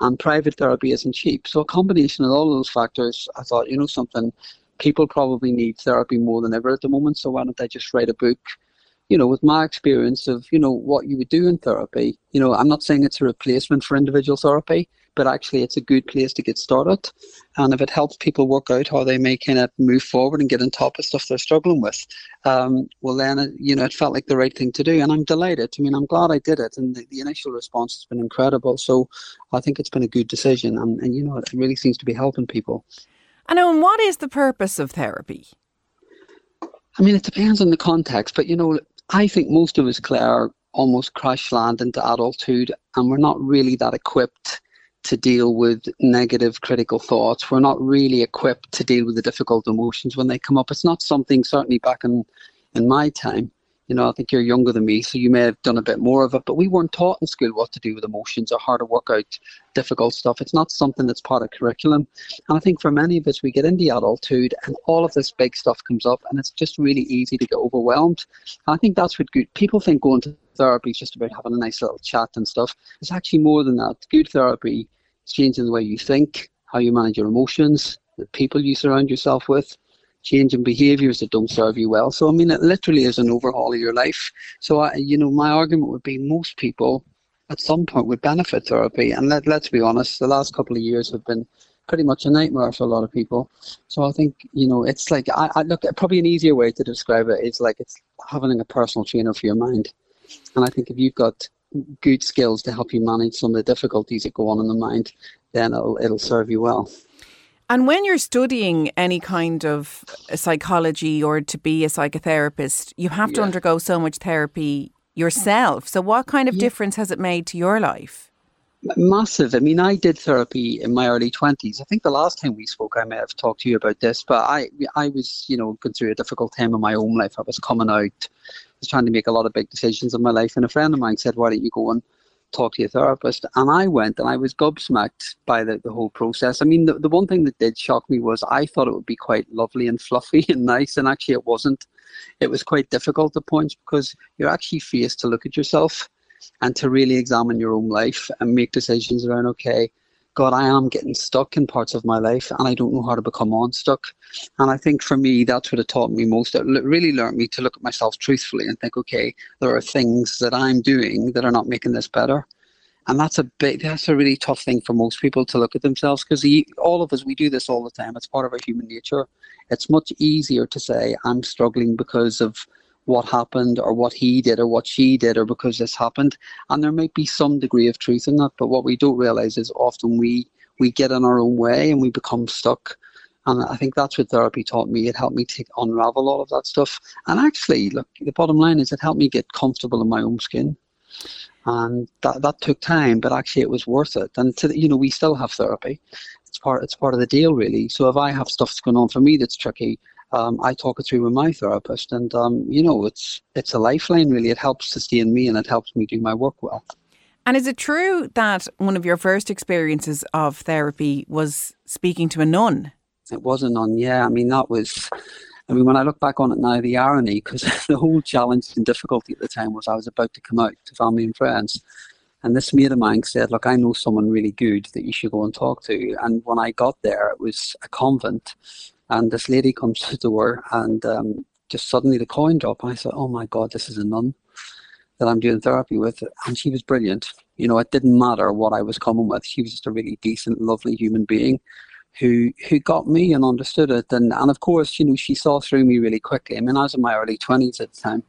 and private therapy isn't cheap. So a combination of all of those factors, I thought, you know something, people probably need therapy more than ever at the moment. So why don't I just write a book, you know, with my experience of, you know, what you would do in therapy. You know, I'm not saying it's a replacement for individual therapy, but actually it's a good place to get started. And if it helps people work out how they may kind of move forward and get on top of stuff they're struggling with, um, well then, it, you know, it felt like the right thing to do. And I'm delighted. I mean, I'm glad I did it. And the, the initial response has been incredible. So I think it's been a good decision. And, and you know, it really seems to be helping people. And Owen, what is the purpose of therapy? I mean, it depends on the context, but, you know, I think most of us, Claire, almost crash land into adulthood, and we're not really that equipped to deal with negative critical thoughts. We're not really equipped to deal with the difficult emotions when they come up. It's not something, certainly back in, in my time, you know, I think you're younger than me, so you may have done a bit more of it, but we weren't taught in school what to do with emotions or how to work out difficult stuff. It's not something that's part of curriculum. And I think for many of us, we get into adulthood and all of this big stuff comes up, and it's just really easy to get overwhelmed. And I think that's what good people think going to therapy is just about having a nice little chat and stuff. It's actually more than that. Good therapy is changing the way you think, how you manage your emotions, the people you surround yourself with, changing behaviours that don't serve you well. So, I mean, it literally is an overhaul of your life. So, I, you know, my argument would be most people at some point would benefit therapy. And let, let's be honest, the last couple of years have been pretty much a nightmare for a lot of people. So I think, you know, it's like, I, I look, probably an easier way to describe it is like it's having a personal trainer for your mind. And I think if you've got good skills to help you manage some of the difficulties that go on in the mind, then it'll, it'll serve you well. And when you're studying any kind of psychology or to be a psychotherapist, you have to yeah. undergo so much therapy yourself. So what kind of yeah. difference has it made to your life? Massive. I mean, I did therapy in my early twenties. I think the last time we spoke, I may have talked to you about this, but I I was, you know, going through a difficult time in my own life. I was coming out, I was trying to make a lot of big decisions in my life. And a friend of mine said, why don't you go and talk to your therapist? And I went and I was gobsmacked by the, the whole process. I mean, the, the one thing that did shock me was I thought it would be quite lovely and fluffy and nice. And actually it wasn't. It was quite difficult at points because you're actually faced to look at yourself and to really examine your own life and make decisions around, okay, God, I am getting stuck in parts of my life and I don't know how to become unstuck. And I think for me, that's what it taught me most. It really learned me to look at myself truthfully and think, okay, there are things that I'm doing that are not making this better. And that's a big, that's a really tough thing for most people to look at themselves, because all of us, we do this all the time. It's part of our human nature. It's much easier to say, I'm struggling because of what happened or what he did or what she did or because this happened. And there might be some degree of truth in that, but what we don't realize is often we we get in our own way and we become stuck. And I think that's what therapy taught me. It helped me to unravel all of that stuff. And actually, look, the bottom line is it helped me get comfortable in my own skin. And that, that took time, but actually it was worth it. And, to, you know, we still have therapy. It's part, it's part of the deal, really. So if I have stuff that's going on for me that's tricky, Um, I talk it through with my therapist, and um, you know, it's it's a lifeline, really. It helps sustain me and it helps me do my work well. And is it true that one of your first experiences of therapy was speaking to a nun? It was a nun, yeah. I mean, that was, I mean, when I look back on it now, the irony, because the whole challenge and difficulty at the time was I was about to come out to family and friends. And this mate of mine said, look, I know someone really good that you should go and talk to. And when I got there, it was a convent. And this lady comes to the door and um, just suddenly the coin dropped. And I thought, oh my God, this is a nun that I'm doing therapy with. And she was brilliant. You know, it didn't matter what I was coming with. She was just a really decent, lovely human being who who got me and understood it. And, and of course, you know, she saw through me really quickly. I mean, I was in my early twenties at the time.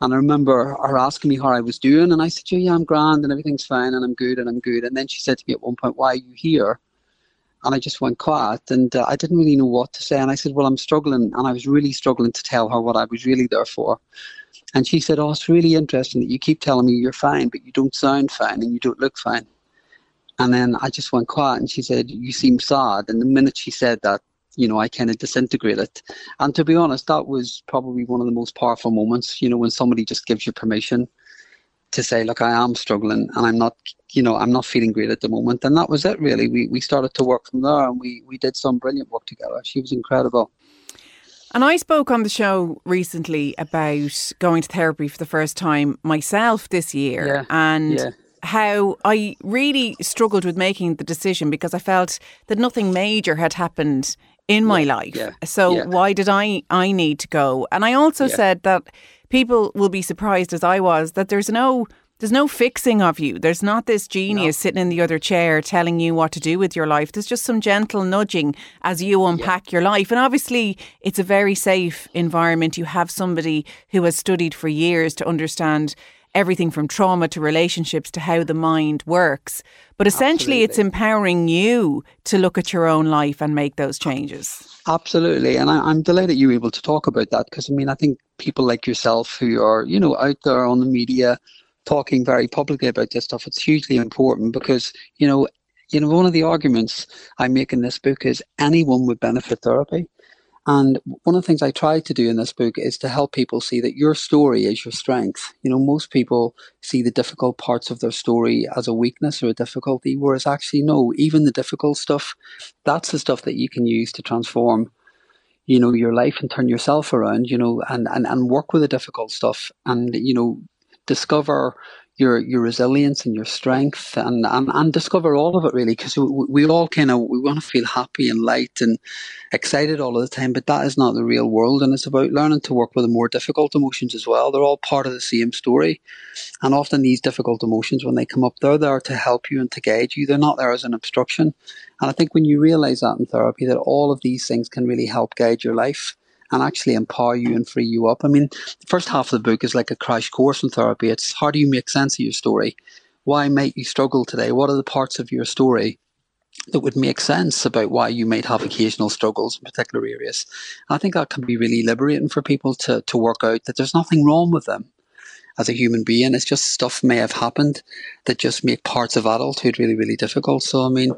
And I remember her asking me how I was doing. And I said, yeah, I'm grand and everything's fine and I'm good and I'm good. And then she said to me at one point, why are you here? And I just went quiet and uh, I didn't really know what to say. And I said, well, I'm struggling. And I was really struggling to tell her what I was really there for. And she said, oh, it's really interesting that you keep telling me you're fine, but you don't sound fine and you don't look fine. And then I just went quiet and she said, you seem sad. And the minute she said that, you know, I kind of disintegrated. And to be honest, that was probably one of the most powerful moments, you know, when somebody just gives you permission to say, look, I am struggling and I'm not, you know, I'm not feeling great at the moment. And that was it, really. We we started to work from there and we, we did some brilliant work together. She was incredible. And I spoke on the show recently about going to therapy for the first time myself this year yeah. and yeah. how I really struggled with making the decision because I felt that nothing major had happened in my yeah. life. Yeah. So yeah. why did I, I need to go? And I also yeah. said that people will be surprised, as I was, that there's no there's no fixing of you. There's not this genius no. sitting in the other chair telling you what to do with your life. There's just some gentle nudging as you unpack yeah. your life. And obviously, it's a very safe environment. You have somebody who has studied for years to understand everything from trauma to relationships to how the mind works. But essentially, Absolutely. It's empowering you to look at your own life and make those changes. Absolutely. And I, I'm delighted you were able to talk about that because, I mean, I think people like yourself who are, you know, out there on the media talking very publicly about this stuff, it's hugely important because, you know, you know, one of the arguments I make in this book is anyone would benefit therapy. And one of the things I try to do in this book is to help people see that your story is your strength. You know, most people see the difficult parts of their story as a weakness or a difficulty, whereas actually, no, even the difficult stuff, that's the stuff that you can use to transform, you know, your life and turn yourself around, you know, and, and, and work with the difficult stuff and, you know, discover your your resilience and your strength, and and, and discover all of it, really, because we, we all kind of we want to feel happy and light and excited all of the time, but that is not the real world. And it's about learning to work with the more difficult emotions as well. They're all part of the same story, and often these difficult emotions, when they come up, they're there to help you and to guide you. They're not there as an obstruction. And I think when you realize that in therapy, that all of these things can really help guide your life and actually empower you and free you up. I mean, the first half of the book is like a crash course in therapy. It's how do you make sense of your story? Why might you struggle today? What are the parts of your story that would make sense about why you might have occasional struggles in particular areas? And I think that can be really liberating for people to, to work out that there's nothing wrong with them as a human being. It's just stuff may have happened that just make parts of adulthood really, really difficult. So, I mean,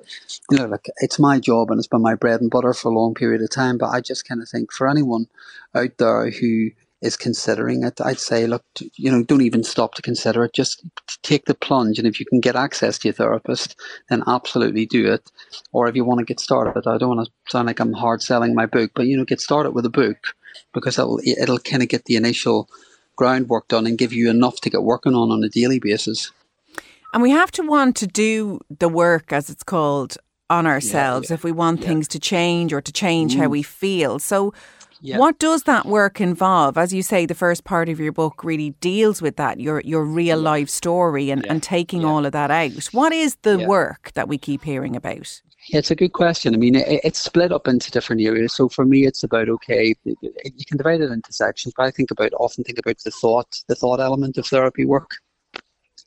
you know, look, it's my job and it's been my bread and butter for a long period of time, but I just kind of think for anyone out there who is considering it, I'd say, look, you know, don't even stop to consider it. Just take the plunge. And if you can get access to your therapist, then absolutely do it. Or if you want to get started, I don't want to sound like I'm hard selling my book, but, you know, get started with a book, because it'll, it'll kind of get the initial groundwork done and give you enough to get working on on a daily basis. And we have to want to do the work, as it's called, on ourselves yeah, yeah, if we want yeah. things to change or to change mm. how we feel. So yeah. what does that work involve? As you say, the first part of your book really deals with that, your your real life story and, yeah. and taking yeah. all of that out. What is the yeah. work that we keep hearing about? Yeah, it's a good question. I mean, it, it's split up into different areas. So for me, it's about, okay, you can divide it into sections, but I think about, often think about the thought, the thought element of therapy work,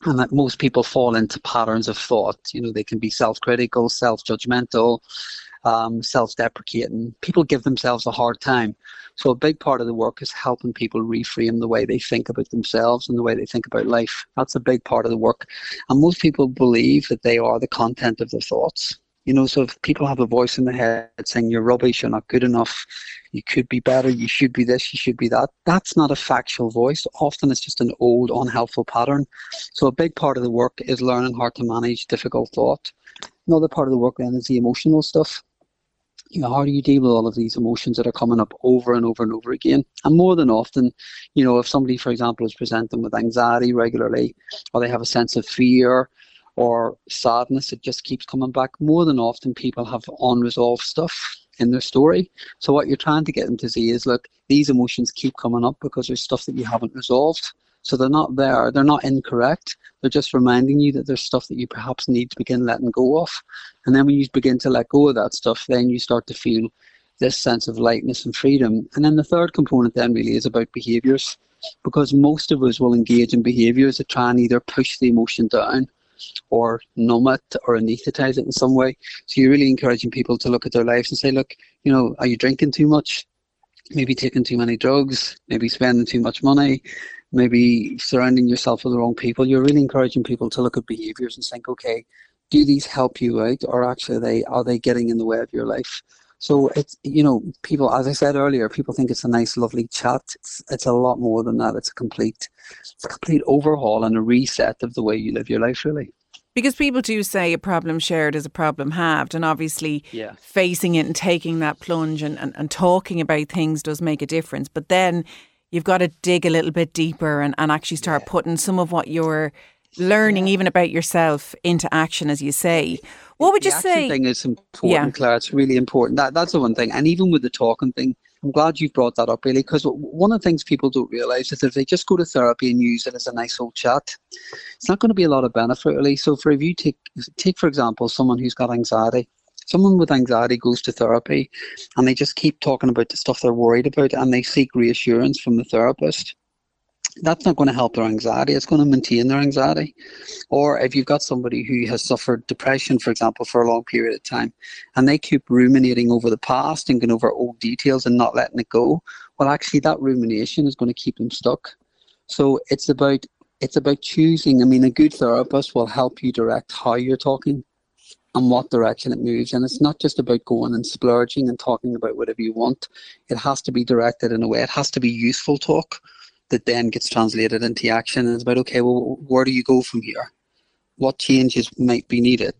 and that most people fall into patterns of thought. You know, they can be self-critical, self-judgmental, um, self-deprecating. People give themselves a hard time. So a big part of the work is helping people reframe the way they think about themselves and the way they think about life. That's a big part of the work. And most people believe that they are the content of their thoughts. You know, so if people have a voice in their head saying you're rubbish, you're not good enough, you could be better, you should be this, you should be that, that's not a factual voice. Often it's just an old, unhelpful pattern. So a big part of the work is learning how to manage difficult thought. Another part of the work then is the emotional stuff. You know, how do you deal with all of these emotions that are coming up over and over and over again? And more than often, you know, if somebody, for example, is presenting with anxiety regularly, or they have a sense of fear, or sadness, it just keeps coming back. More than often, people have unresolved stuff in their story. So what you're trying to get them to see is, look, these emotions keep coming up because there's stuff that you haven't resolved. So they're not there. They're not incorrect. They're just reminding you that there's stuff that you perhaps need to begin letting go of. And then when you begin to let go of that stuff, then you start to feel this sense of lightness and freedom. And then the third component then really is about behaviours, because most of us will engage in behaviours that try and either push the emotion down or numb it or anesthetize it in some way. So you're really encouraging people to look at their lives and say, look, you know, are you drinking too much? Maybe taking too many drugs, maybe spending too much money, maybe surrounding yourself with the wrong people. You're really encouraging people to look at behaviors and think, okay, do these help you out, or actually are they, are they getting in the way of your life? So it's, you know, people, as I said earlier, people think it's a nice, lovely chat. It's, it's a lot more than that. It's a complete, it's a complete overhaul and a reset of the way you live your life, really. Because people do say a problem shared is a problem halved. And obviously yeah. facing it and taking that plunge and, and, and talking about things does make a difference. But then you've got to dig a little bit deeper and, and actually start yeah. putting some of what you're learning yeah. even about yourself into action, as you say. What would you say? The action thing is important, yeah. Claire. It's really important. That That's the one thing. And even with the talking thing, I'm glad you brought that up, really, because one of the things people don't realise is if they just go to therapy and use it as a nice old chat, it's not going to be a lot of benefit, really. So for if you take, take, for example, someone who's got anxiety. Someone with anxiety goes to therapy and they just keep talking about the stuff they're worried about and they seek reassurance from the therapist. That's not going to help their anxiety. It's going to maintain their anxiety. Or if you've got somebody who has suffered depression, for example, for a long period of time, and they keep ruminating over the past and going over old details and not letting it go, well, actually, that rumination is going to keep them stuck. So it's about it's about choosing. I mean, a good therapist will help you direct how you're talking and what direction it moves. And it's not just about going and splurging and talking about whatever you want. It has to be directed in a way. It has to be useful talk that then gets translated into action. And it's about, okay, well, where do you go from here? What changes might be needed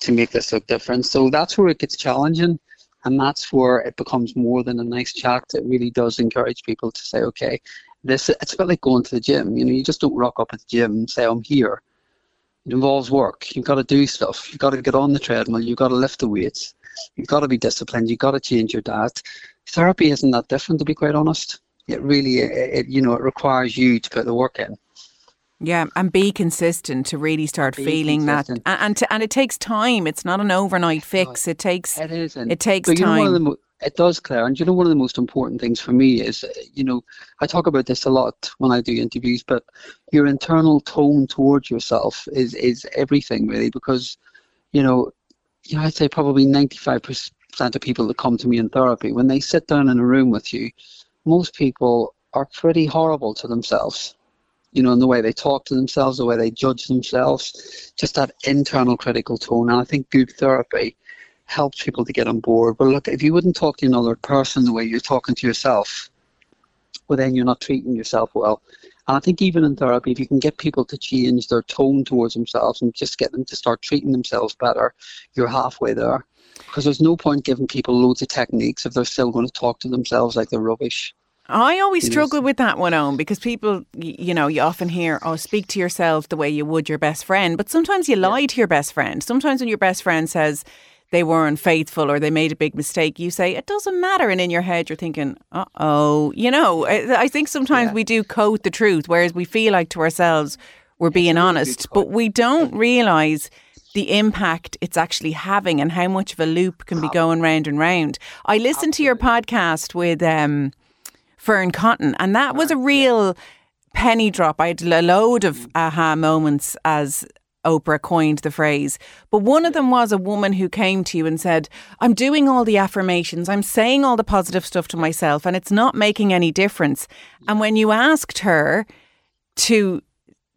to make this look different? So that's where it gets challenging, and that's where it becomes more than a nice chat. It really does encourage people to say, okay, This it's a bit like going to the gym. You know, you just don't rock up at the gym and say, I'm here. It involves work. You've got to do stuff. You've got to get on the treadmill. You've got to lift the weights. You've got to be disciplined. You've got to change your diet. Therapy isn't that different, to be quite honest. It really, it, you know, it requires you to put the work in. Yeah, and be consistent to really start be feeling consistent. that. And and, to, and it takes time. It's not an overnight fix. It takes it, isn't. it takes but time. You know, one of the mo- it does, Claire. And you know, one of the most important things for me is, you know, I talk about this a lot when I do interviews, but your internal tone towards yourself is, is everything, really, because, you know, you know, I'd say probably ninety-five percent of people that come to me in therapy, when they sit down in a room with you, most people are pretty horrible to themselves. You know, in the way they talk to themselves, the way they judge themselves, just that internal critical tone. And I think good therapy helps people to get on board. But look, if you wouldn't talk to another person the way you're talking to yourself, well, then you're not treating yourself well. And I think even in therapy, if you can get people to change their tone towards themselves and just get them to start treating themselves better, you're halfway there. Because there's no point giving people loads of techniques if they're still going to talk to themselves like they're rubbish. I always you struggle know. with that one, Owen, because people, you know, you often hear, oh, speak to yourself the way you would your best friend. But sometimes you lie yeah. to your best friend. Sometimes when your best friend says they were unfaithful or they made a big mistake, you say, it doesn't matter. And in your head, you're thinking, uh-oh. You know, I, I think sometimes yeah. we do code the truth, whereas we feel like to ourselves we're being honest. But we don't realise the impact it's actually having and how much of a loop can be going round and round. I listened to your podcast with um, Fern Cotton, and that was a real penny drop. I had a load of aha moments as Oprah coined the phrase. But one of them was a woman who came to you and said, I'm doing all the affirmations, I'm saying all the positive stuff to myself, and it's not making any difference. And when you asked her to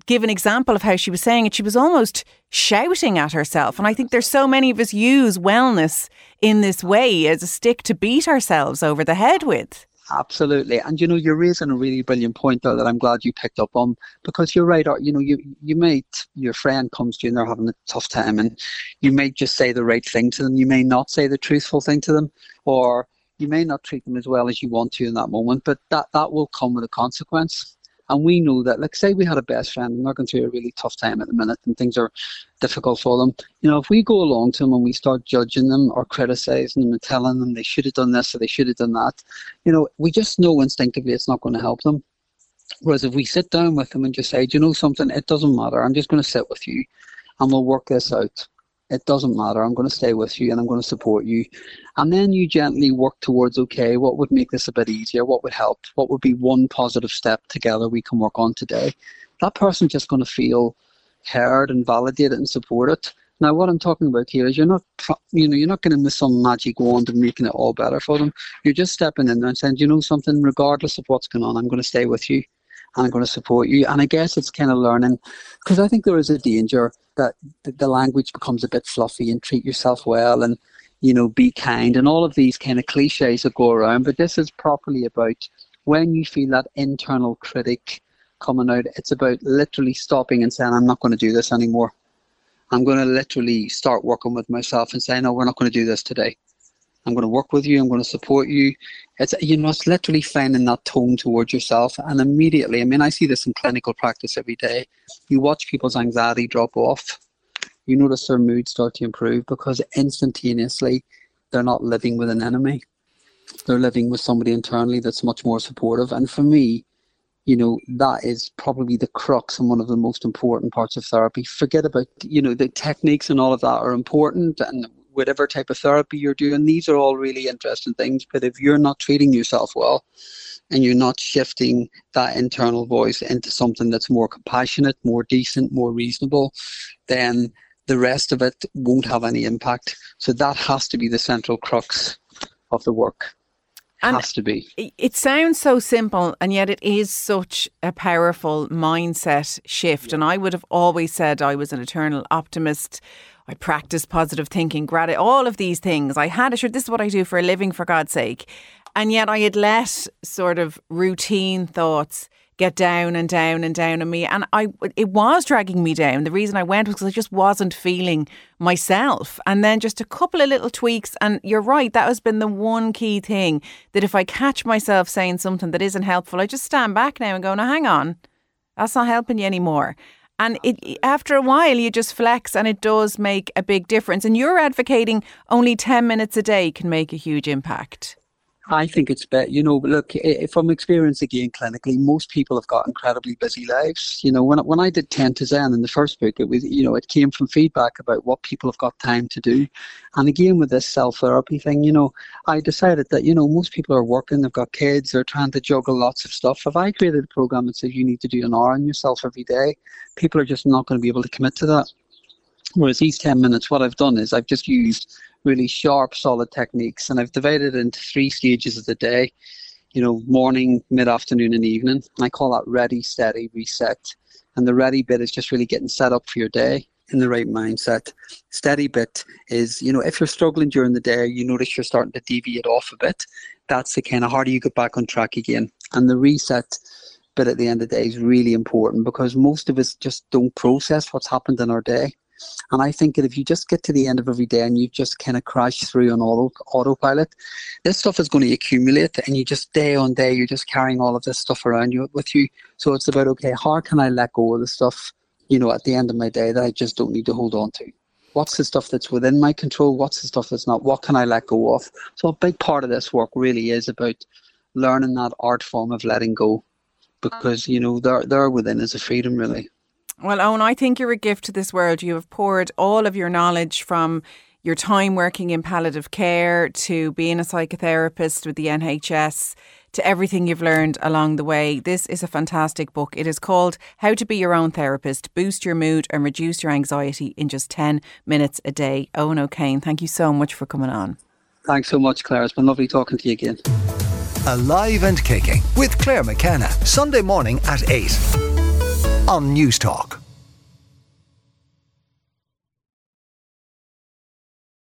give an example of how she was saying it, she was almost shouting at herself. And I think there's so many of us use wellness in this way as a stick to beat ourselves over the head with. Absolutely. And, you know, you're raising a really brilliant point there that I'm glad you picked up on, because you're right. You know, you, you may, your friend comes to you and they're having a tough time, and you may just say the right thing to them. You may not say the truthful thing to them, or you may not treat them as well as you want to in that moment, but that, that will come with a consequence. And we know that, like, say we had a best friend and they're going through a really tough time at the minute and things are difficult for them. You know, if we go along to them and we start judging them or criticizing them and telling them they should have done this or they should have done that, you know, we just know instinctively it's not going to help them. Whereas if we sit down with them and just say, do you know something? It doesn't matter. I'm just going to sit with you and we'll work this out. It doesn't matter. I'm going to stay with you and I'm going to support you. And then you gently work towards, okay, what would make this a bit easier? What would help? What would be one positive step together we can work on today? That person's just going to feel heard and validated and supported. Now, what I'm talking about here is you're not, you know, you're not going to miss some magic wand and making it all better for them. You're just stepping in there and saying, you know something, regardless of what's going on, I'm going to stay with you and I'm going to support you. And I guess it's kind of learning, because I think there is a danger that the language becomes a bit fluffy and treat yourself well and, you know, be kind and all of these kind of cliches that go around. But this is properly about when you feel that internal critic coming out, it's about literally stopping and saying, I'm not going to do this anymore. I'm going to literally start working with myself and say, no, we're not going to do this today. I'm going to work with you. I'm going to support you. It's, you know, it's literally finding that tone towards yourself. And immediately, I mean, I see this in clinical practice every day. You watch people's anxiety drop off. You notice their mood start to improve, because instantaneously they're not living with an enemy. They're living with somebody internally that's much more supportive. And for me, you know, that is probably the crux and one of the most important parts of therapy. Forget about, you know, the techniques and all of that are important, and whatever type of therapy you're doing, these are all really interesting things. But if you're not treating yourself well and you're not shifting that internal voice into something that's more compassionate, more decent, more reasonable, then the rest of it won't have any impact. So that has to be the central crux of the work. It has to be. It sounds so simple, and yet it is such a powerful mindset shift. Yeah. And I would have always said I was an eternal optimist. I practiced positive thinking, gratitude, all of these things. I had assured, this is what I do for a living, for God's sake. And yet I had let sort of routine thoughts get down and down and down on me. And I, it was dragging me down. The reason I went was because I just wasn't feeling myself. And then just a couple of little tweaks. And you're right, that has been the one key thing, that if I catch myself saying something that isn't helpful, I just stand back now and go, no, hang on, that's not helping you anymore. And it, after a while, you just flex and it does make a big difference. And you're advocating only ten minutes a day can make a huge impact. I think it's better, you know, look, from experience again clinically, most people have got incredibly busy lives. You know, when, when I did ten to Zen in the first book, it was, you know, it came from feedback about what people have got time to do. And again, with this self-therapy thing, you know, I decided that, you know, most people are working, they've got kids, they're trying to juggle lots of stuff. If I created a program that says you need to do an hour on yourself every day, people are just not going to be able to commit to that. Whereas these ten minutes, what I've done is I've just used really sharp, solid techniques, and I've divided it into three stages of the day, you know, morning, mid-afternoon and evening. I call that ready, steady, reset. And the ready bit is just really getting set up for your day in the right mindset. Steady bit is, you know, if you're struggling during the day, you notice you're starting to deviate off a bit. That's the kind of how do you get back on track again. And the reset bit at the end of the day is really important, because most of us just don't process what's happened in our day. And I think that if you just get to the end of every day and you just kind of crash through on auto, autopilot, this stuff is going to accumulate, and you just day on day, you're just carrying all of this stuff around you with you. So it's about, okay, how can I let go of the stuff, you know, at the end of my day that I just don't need to hold on to? What's the stuff that's within my control? What's the stuff that's not? What can I let go of? So a big part of this work really is about learning that art form of letting go, because, you know, there, there within is a freedom, really. Well, Owen, I think you're a gift to this world. You have poured all of your knowledge from your time working in palliative care to being a psychotherapist with the N H S to everything you've learned along the way. This is a fantastic book. It is called How to Be Your Own Therapist, Boost Your Mood and Reduce Your Anxiety in Just ten minutes a Day. Owen O'Kane, thank you so much for coming on. Thanks so much, Claire. It's been lovely talking to you again. Alive and Kicking with Claire McKenna, Sunday morning at eight on News Talk.